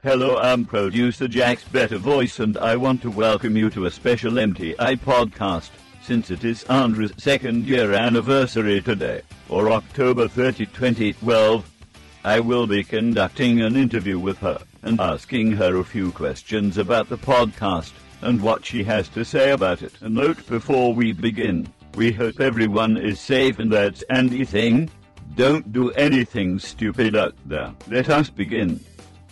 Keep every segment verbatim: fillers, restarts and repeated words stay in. Hello, I'm producer Jack's Better Voice, and I want to welcome you to a special M T I podcast, since it is Andre's second year anniversary today, or October thirtieth, twenty twelve. I will be conducting an interview with her, and asking her a few questions about the podcast, and what she has to say about it. A note before we begin, we hope everyone is safe and that's anything. Don't do anything stupid out there. Let us begin.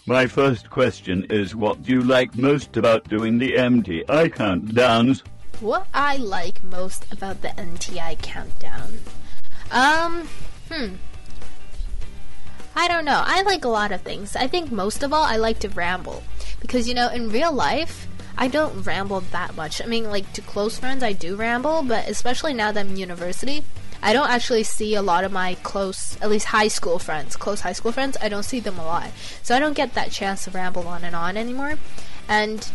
My first question is, what do you like most about doing the M T I countdowns? What I like most about the M T I countdown? Um, hmm. I don't know. I like a lot of things. I think most of all, I like to ramble. Because, you know, in real life, I don't ramble that much. I mean, like, to close friends, I do ramble. But especially now that I'm in university, I don't actually see a lot of my close, at least high school friends, close high school friends, I don't see them a lot. So I don't get that chance to ramble on and on anymore. And,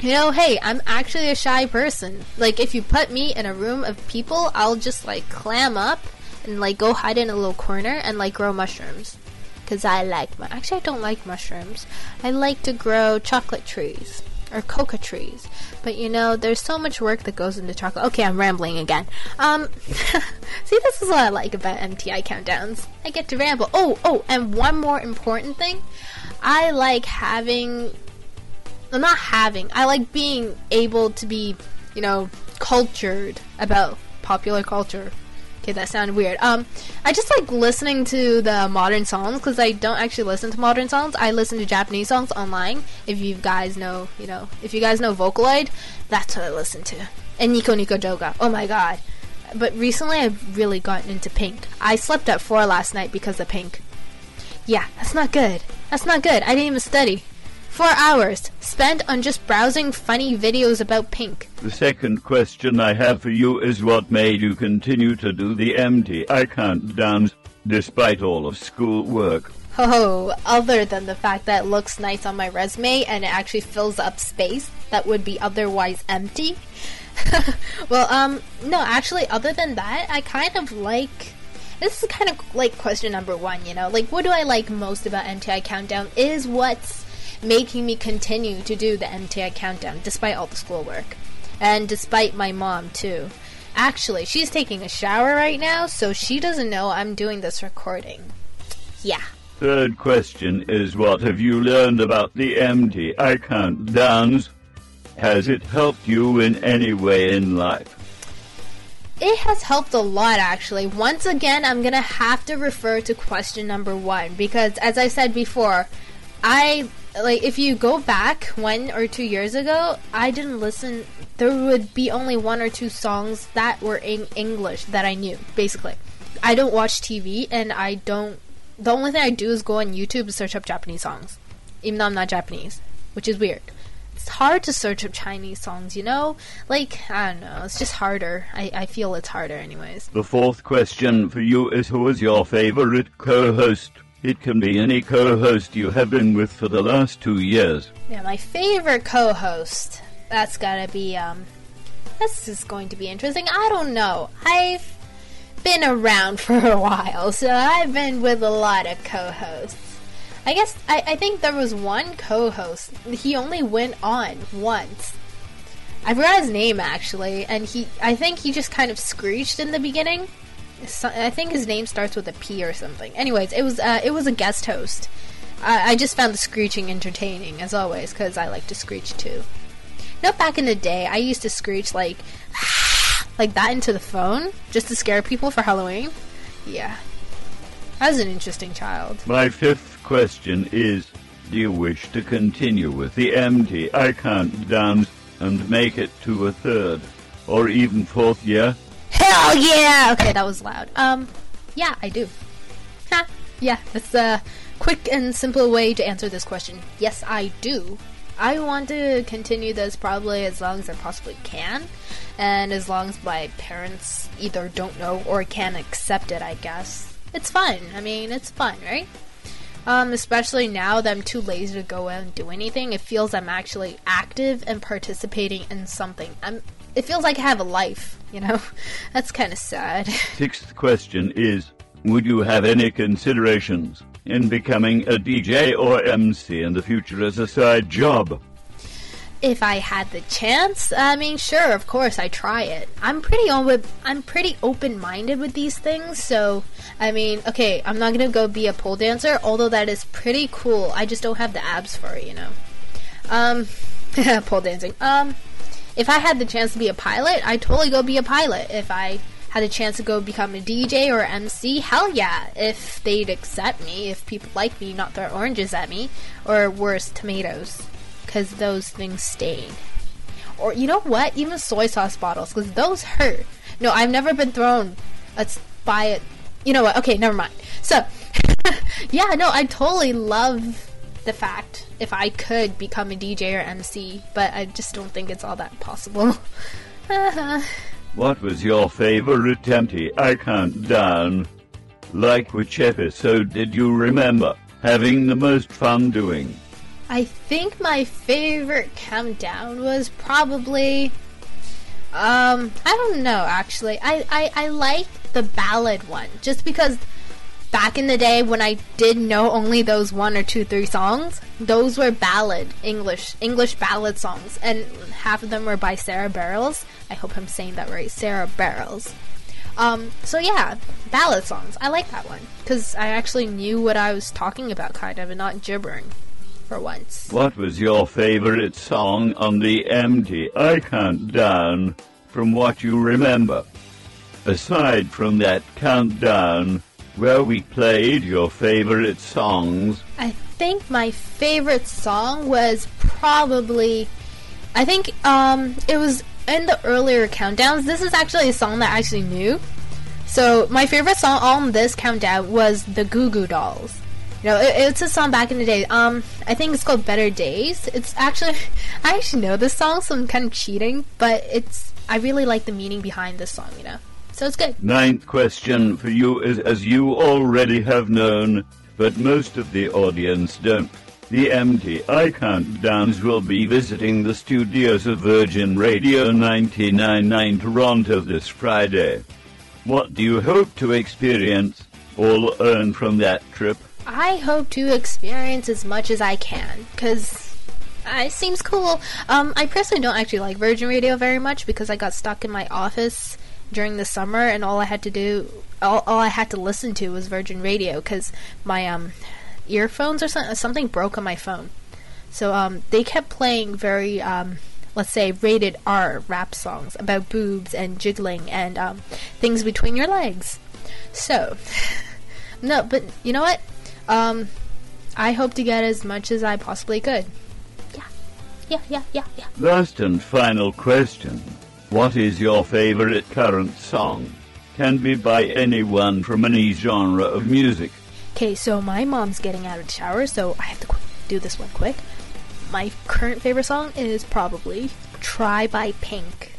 you know, hey, I'm actually a shy person. Like, if you put me in a room of people, I'll just, like, clam up and, like, go hide in a little corner and, like, grow mushrooms. Because I like, mu- actually, I don't like mushrooms. I like to grow chocolate trees. Or coca trees. But you know, there's so much work that goes into chocolate. Okay, I'm rambling again. Um, see, this is what I like about M T I countdowns. I get to ramble. Oh, oh, and one more important thing. I like having... Well, not having. I like being able to be, you know, cultured about popular culture. Okay, that sounded weird. Um, I just like listening to the modern songs, because I don't actually listen to modern songs. I listen to Japanese songs online. If you guys know, you know, if you guys know Vocaloid, that's what I listen to. And Nico Nico Douga. Oh my god. But recently I've really gotten into Pink. I slept at four last night because of Pink. Yeah, that's not good. That's not good. I didn't even study. Four hours spent on just browsing funny videos about Pink. The second question I have for you is, what made you continue to do the M T I countdowns, despite all of schoolwork? Oh, other than the fact that it looks nice on my resume and it actually fills up space that would be otherwise empty. Well, um, no, actually, other than that, I kind of like... This is kind of like question number one, you know? Like, what do I like most about M T I countdown is what's making me continue to do the M T I countdown despite all the schoolwork, and despite my mom too. Actually, she's taking a shower right now, so she doesn't know I'm doing this recording. Yeah. Third question is, what have you learned about the M T I countdowns? Has it helped you in any way in life? It has helped a lot, actually. Once again, I'm gonna have to refer to question number one, because as I said before, I, like, if you go back one or two years ago, I didn't listen. There would be only one or two songs that were in English that I knew, basically. I don't watch T V, and I don't, the only thing I do is go on YouTube and search up Japanese songs, even though I'm not Japanese, which is weird. It's hard to search up Chinese songs, you know? Like, I don't know, it's just harder. I, I feel it's harder anyways. The fourth question for you is, who is your favorite co-host? It can be any co-host you have been with for the last two years. Yeah, my favorite co-host. That's gotta be, um... This is going to be interesting. I don't know. I've been around for a while, so I've been with a lot of co-hosts. I guess, I, I think there was one co-host. He only went on once. I forgot his name, actually, and he, I think he just kind of screeched in the beginning. So, I think his name starts with a P or something. Anyways, it was uh, it was a guest host. I, I just found the screeching entertaining, as always, because I like to screech, too. You know, back in the day, I used to screech, like, like that into the phone, just to scare people for Halloween. Yeah. I was an interesting child. My fifth question is, do you wish to continue with the M T I countdown and make it to a third, or even fourth year? Hell yeah! Okay, that was loud. Um, yeah, I do. Huh. Yeah, that's a quick and simple way to answer this question. Yes, I do. I want to continue this probably as long as I possibly can, and as long as my parents either don't know or can't accept it, I guess. It's fun. I mean, it's fun, right? Um, especially now that I'm too lazy to go out and do anything, it feels I'm actually active and participating in something. I'm, it feels like I have a life, you know? That's kind of sad. Sixth question is, would you have any considerations in becoming a D J or M C in the future as a side job? If I had the chance, I mean, sure, of course, I try it. I'm pretty o- I'm pretty open-minded with these things, so, I mean, okay, I'm not gonna go be a pole dancer, although that is pretty cool. I just don't have the abs for it, you know. Um, pole dancing. Um, if I had the chance to be a pilot, I'd totally go be a pilot. If I had a chance to go become a D J or M C, hell yeah, if they'd accept me, if people like me, not throw oranges at me, or worse, tomatoes. Because those things stain. Or, you know what? Even soy sauce bottles, because those hurt. No, I've never been thrown by it. You know what? Okay, never mind. So, yeah, no, I totally love the fact if I could become a D J or M C, but I just don't think it's all that possible. What was your favorite M T I countdown? Like which episode did you remember having the most fun doing? I think my favorite countdown was probably, um, I don't know, actually. I, I, I liked the ballad one, just because back in the day when I did know only those one or two, three songs, those were ballad, English, English ballad songs, and half of them were by Sarah Barrels. I hope I'm saying that right, Sarah Barrels. Um, so yeah, ballad songs. I like that one, because I actually knew what I was talking about, kind of, and not gibbering. For once. What was your favorite song on the M T I countdown from what you remember? Aside from that countdown where we played your favorite songs. I think my favorite song was probably, I think um, it was in the earlier countdowns. This is actually a song that I actually knew. So my favorite song on this countdown was the Goo Goo Dolls. You know, it, it's a song back in the day. Um, I think it's called Better Days. It's actually, I actually know this song, so I'm kind of cheating, but it's, I really like the meaning behind this song, you know, so it's good. Ninth question for you is, as you already have known, but most of the audience don't, the M T I countdowns will be visiting the studios of Virgin Radio ninety-nine point nine Toronto this Friday. What do you hope to experience or learn from that trip? I hope to experience as much as I can, because uh, it seems cool. Um, I personally don't actually like Virgin Radio very much, because I got stuck in my office during the summer, and all I had to do, all, all I had to listen to was Virgin Radio, because my um, earphones or something, something broke on my phone. So um, they kept playing very, um, let's say, rated R rap songs about boobs and jiggling and um, things between your legs. So, no, but you know what? Um, I hope to get as much as I possibly could. Yeah, yeah, yeah, yeah, yeah. Last and final question. What is your favorite current song? Can be by anyone from any genre of music. Okay, so my mom's getting out of the shower, so I have to qu- do this one quick. My current favorite song is probably Try by Pink.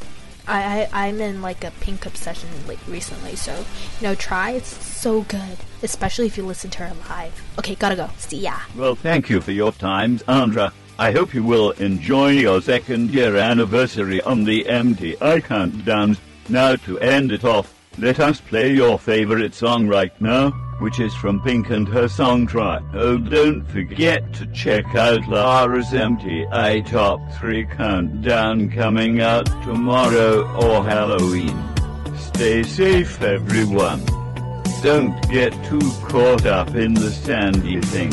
I, I, I'm in like a Pink obsession like recently, so, you know, Try, it's so good, especially if you listen to her live. Okay, gotta go. See ya. Well, thank you for your time, Andra. I hope you will enjoy your second year anniversary on the M T I countdowns. Now, to end it off, let us play your favorite song right now, which is from Pink and her song Try. Oh, don't forget to check out Lara's M T I Top three Countdown coming out tomorrow or Halloween. Stay safe, everyone. Don't get too caught up in the Sandy thing.